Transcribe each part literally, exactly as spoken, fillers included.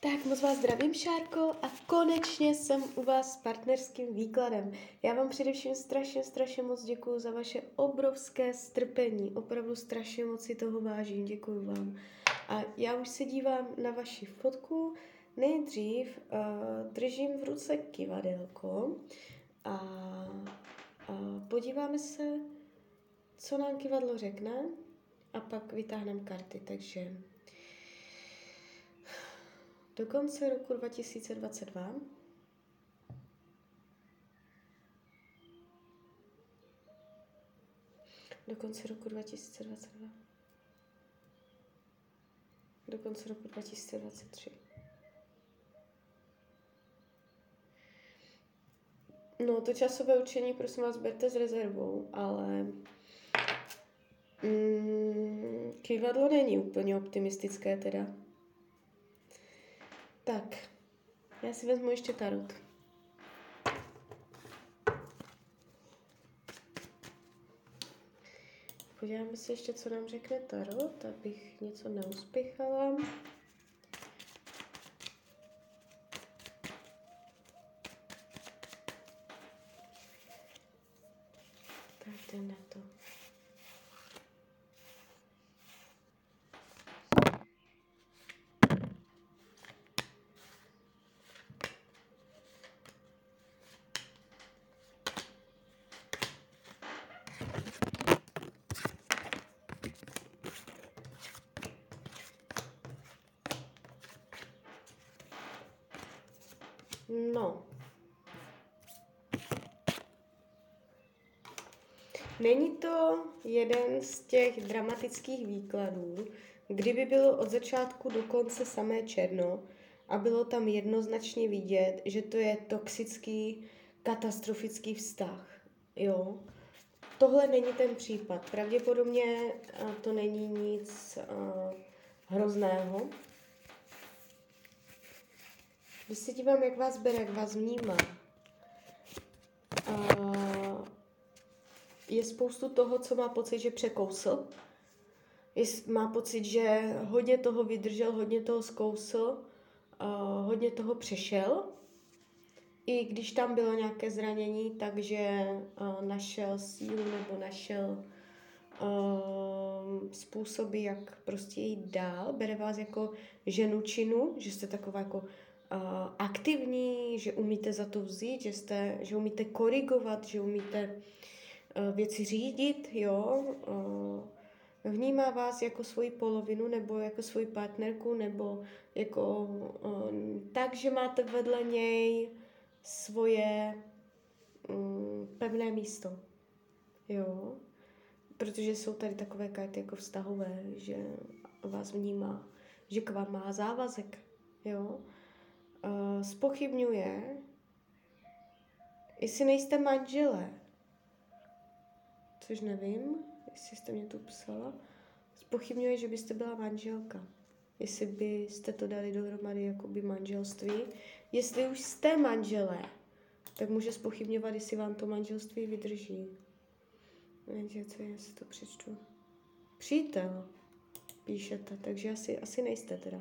Tak moc vás zdravím, Šárko, a konečně jsem u vás s partnerským výkladem. Já vám především strašně, strašně moc děkuju za vaše obrovské strpení. Opravdu strašně moc si toho vážím, děkuju vám. A já už se dívám na vaši fotku. Nejdřív uh, držím v ruce kivadelko a, a podíváme se, co nám kivadlo řekne, a pak vytáhneme karty, takže... Do konce roku dva tisíce dvacet dva do konce roku dva tisíce dvacet dva do konce roku dva tisíce dvacet tři. No, to časové určení, prosím vás, berte s rezervou, ale mm, kivadlo není úplně optimistické teda. Tak, já si vezmu ještě tarot. Podíváme se ještě, co nám řekne tarot, abych něco neuspěchala. Tak jdem na to. No. Není to jeden z těch dramatických výkladů, kdyby bylo od začátku do konce samé černo a bylo tam jednoznačně vidět, že to je toxický, katastrofický vztah. Jo? Tohle není ten případ. Pravděpodobně to není nic uh, hrozného. Když se dívám, jak vás bere, jak vás vnímá, je spoustu toho, co má pocit, že překousl. Je, má pocit, že hodně toho vydržel, hodně toho zkousl, hodně toho přešel. I když tam bylo nějaké zranění, takže našel sílu nebo našel způsoby, jak prostě jít dál. Bere vás jako ženu činu, že jste taková jako aktivní, že umíte za to vzít, že, jste, že umíte korigovat, že umíte věci řídit, jo. Vnímá vás jako svoji polovinu nebo jako svoji partnerku nebo jako tak, že máte vedle něj svoje pevné místo, jo. Protože jsou tady takové karty jako vztahové, že vás vnímá, že k vám má závazek, jo. Uh, zpochybňuje, jestli nejste manželé, což nevím, jestli jste mě tu psala, zpochybňuje, že byste byla manželka, jestli byste to dali dohromady jakoby manželství. Jestli už jste manželé, tak může zpochybňovat, jestli vám to manželství vydrží. Takže co, já si to přečtu. Přítel, píšete, takže asi, asi nejste teda.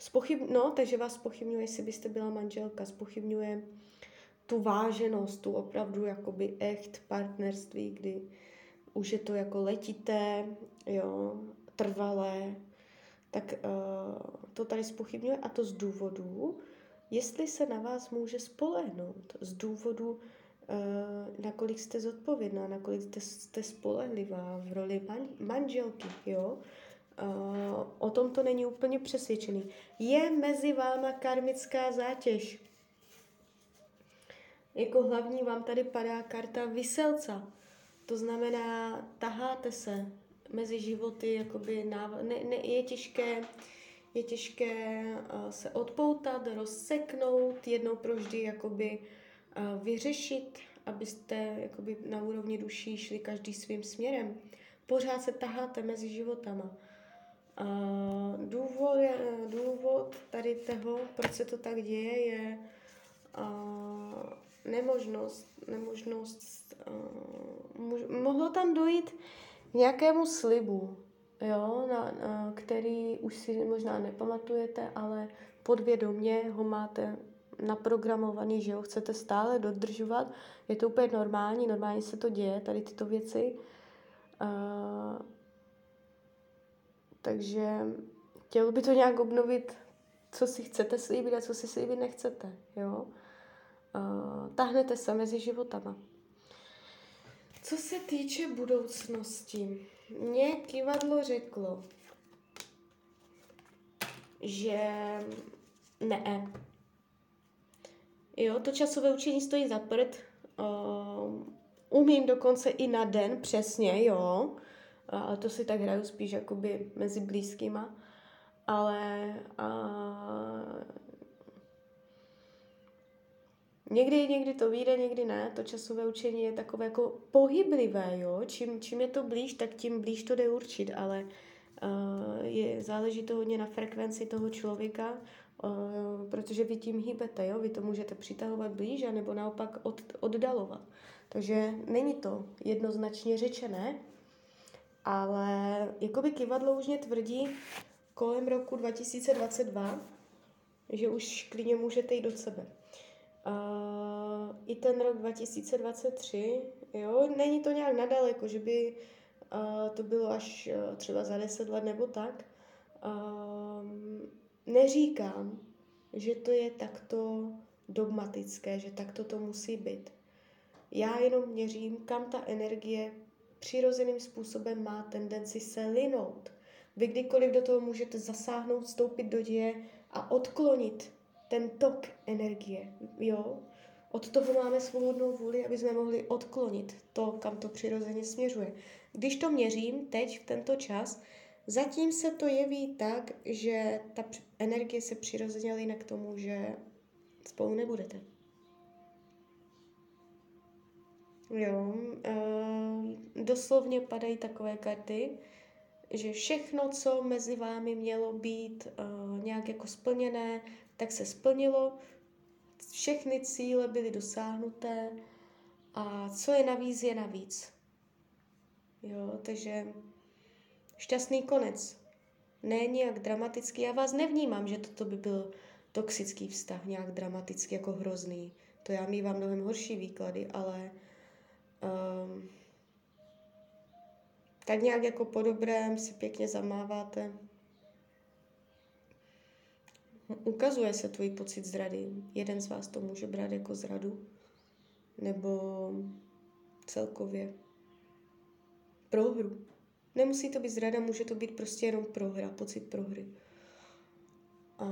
Spochyb... No, takže vás zpochybňuje, jestli byste byla manželka, zpochybňuje tu váženost, tu opravdu jakoby echt partnerství, kdy už je to jako letité, jo, trvalé, tak uh, to tady zpochybňuje, a to z důvodu, jestli se na vás může spolehnout, z důvodu, uh, nakolik jste zodpovědná, nakolik jste, jste spolehlivá v roli man, manželky, jo. Uh, o tom to není úplně přesvědčený. Je mezi váma karmická zátěž. Jako hlavní vám tady padá karta Viselca. To znamená, taháte se mezi životy, jakoby náv- ne, ne, je těžké, je těžké uh, se odpoutat, rozseknout, jednou proždy jakoby uh, vyřešit, abyste jakoby na úrovni duší šli každý svým směrem. Pořád se taháte mezi životama. Uh, důvod, důvod tady toho, proč se to tak děje, je uh, nemožnost. nemožnost uh, mož, mohlo tam dojít k nějakému slibu, jo, na, na, který už si možná nepamatujete, ale podvědomě ho máte naprogramovaný, že ho chcete stále dodržovat. Je to úplně normální, normálně se to děje, tady tyto věci. Uh, takže chtělo by to nějak obnovit, co si chcete slíbit a co si slíbit nechcete. Jo? Uh, tahnete se mezi životama. Co se týče budoucnosti, mě kivadlo řeklo, že ne. Jo, to časové učení stojí za prd. Uh, umím dokonce i na den, přesně, jo. Ale to si tak hraju spíš jakoby mezi blízkýma. Ale uh, někdy, někdy to vyjde, někdy ne. To časové učení je takové jako pohyblivé, jo. Čím, čím je to blíž, tak tím blíž to jde určit, ale uh, je, záleží to hodně na frekvenci toho člověka, Uh, protože vy tím hýbete, jo? Vy to můžete přitahovat blíž, nebo naopak od, oddalovat. Takže není to jednoznačně řečené, ale jakoby kivadlo už mě tvrdí kolem roku dva tisíce dvacet dva, že už klidně můžete jít od sebe. Uh, I ten rok dva tisíce dvacet tři, jo? Není to nějak nadaleko, že by uh, to bylo až uh, třeba za deset let nebo tak. Uh, Neříkám, že to je takto dogmatické, že takto to musí být. Já jenom měřím, kam ta energie přirozeným způsobem má tendenci se linout. Vy kdykoliv do toho můžete zasáhnout, vstoupit do děje a odklonit ten tok energie. Jo? Od toho máme svobodnou vůli, aby jsme mohli odklonit to, kam to přirozeně směřuje. Když to měřím teď, v tento čas, zatím se to jeví tak, že ta energie se přirozeně líne k tomu, že spolu nebudete. Jo, e, doslovně padají takové karty, že všechno, co mezi vámi mělo být e, nějak jako splněné, tak se splnilo, všechny cíle byly dosáhnuté a co je navíc, je navíc. Jo, takže šťastný konec. Ne nějak dramatický. Já vás nevnímám, že toto by byl toxický vztah, nějak dramatický, jako hrozný. To já mívám mnohem horší výklady, ale um, tak nějak jako po dobrém si pěkně zamáváte. Ukazuje se tvůj pocit zrady. Jeden z vás to může brát jako zradu. Nebo celkově prohru. Nemusí to být zrada, může to být prostě jenom prohra, pocit prohry. A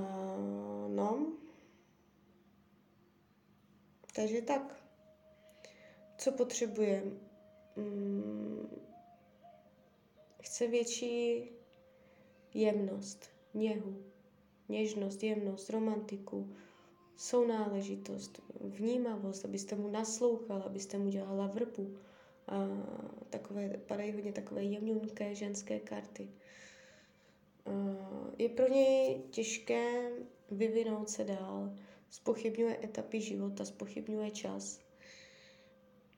no. Takže tak. Co potřebuje? Hmm. Chce větší jemnost, něhu, něžnost, jemnost, romantiku, sounáležitost, vnímavost, abyste mu naslouchala, abyste mu dělala vrbu. A takové, padají hodně takové jemňunké ženské karty. A je pro něj těžké vyvinout se dál, zpochybňuje etapy života, zpochybňuje čas.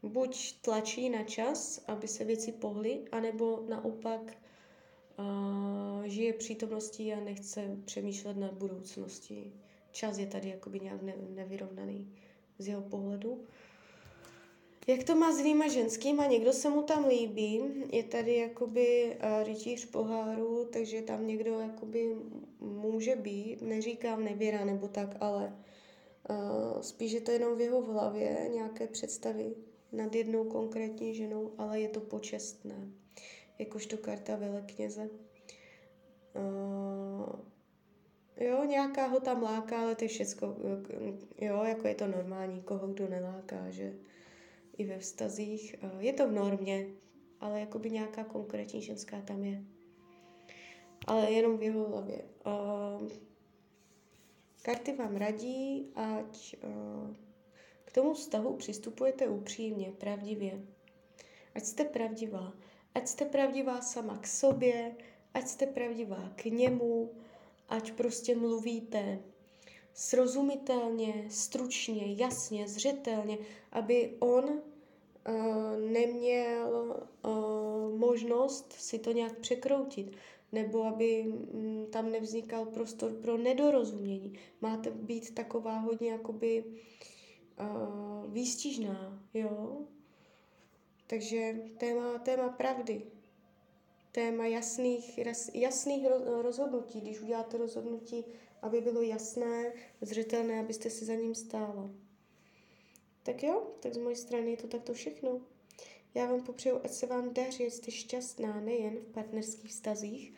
Buď tlačí na čas, aby se věci pohly, anebo naopak a, žije přítomností a nechce přemýšlet nad budoucností. Čas je tady jakoby nějak ne, nevyrovnaný z jeho pohledu. Jak to má s jinýma ženskýma, někdo se mu tam líbí, je tady jakoby rytíř poháru, takže tam někdo jakoby může být, neříkám nevěra nebo tak, ale uh, spíš je to jenom v jeho hlavě, nějaké představy nad jednou konkrétní ženou, ale je to počestné, jakožto karta velekněze. Uh, jo, nějaká ho tam láká, ale to je všecko, jo, jako je to normální, koho kdo neláká, že i ve vztazích. Je to v normě, ale jakoby nějaká konkrétní ženská tam je. Ale jenom v jeho hlavě. Uh, karty vám radí, ať uh, k tomu vztahu přistupujete upřímně, pravdivě. Ať jste pravdivá. Ať jste pravdivá sama k sobě, ať jste pravdivá k němu, ať prostě mluvíte srozumitelně, stručně, jasně, zřetelně, aby on uh, neměl uh, možnost si to nějak překroutit. nebo aby tam nevznikal prostor pro nedorozumění. Máte být taková hodně jakoby uh, výstižná, jo? Takže téma, téma pravdy, téma jasných, jasných rozhodnutí, když uděláte rozhodnutí, aby bylo jasné, zřetelné, abyste si za ním stála. Tak jo, tak z mojí strany je to takto všechno. Já vám popřeju, ať se vám daří, ať jste šťastná nejen v partnerských vztazích.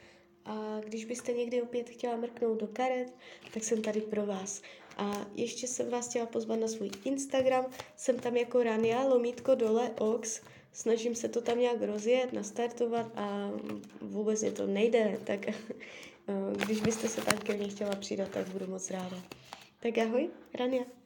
A když byste někdy opět chtěla mrknout do karet, tak jsem tady pro vás. A ještě jsem vás chtěla pozvat na svůj Instagram. Jsem tam jako Rania, lomítko dole, ox. Snažím se to tam nějak rozjet, nastartovat a vůbec mě to nejde. Tak když byste se tam ke mně chtěla přidat, tak budu moc ráda. Tak ahoj, Rania.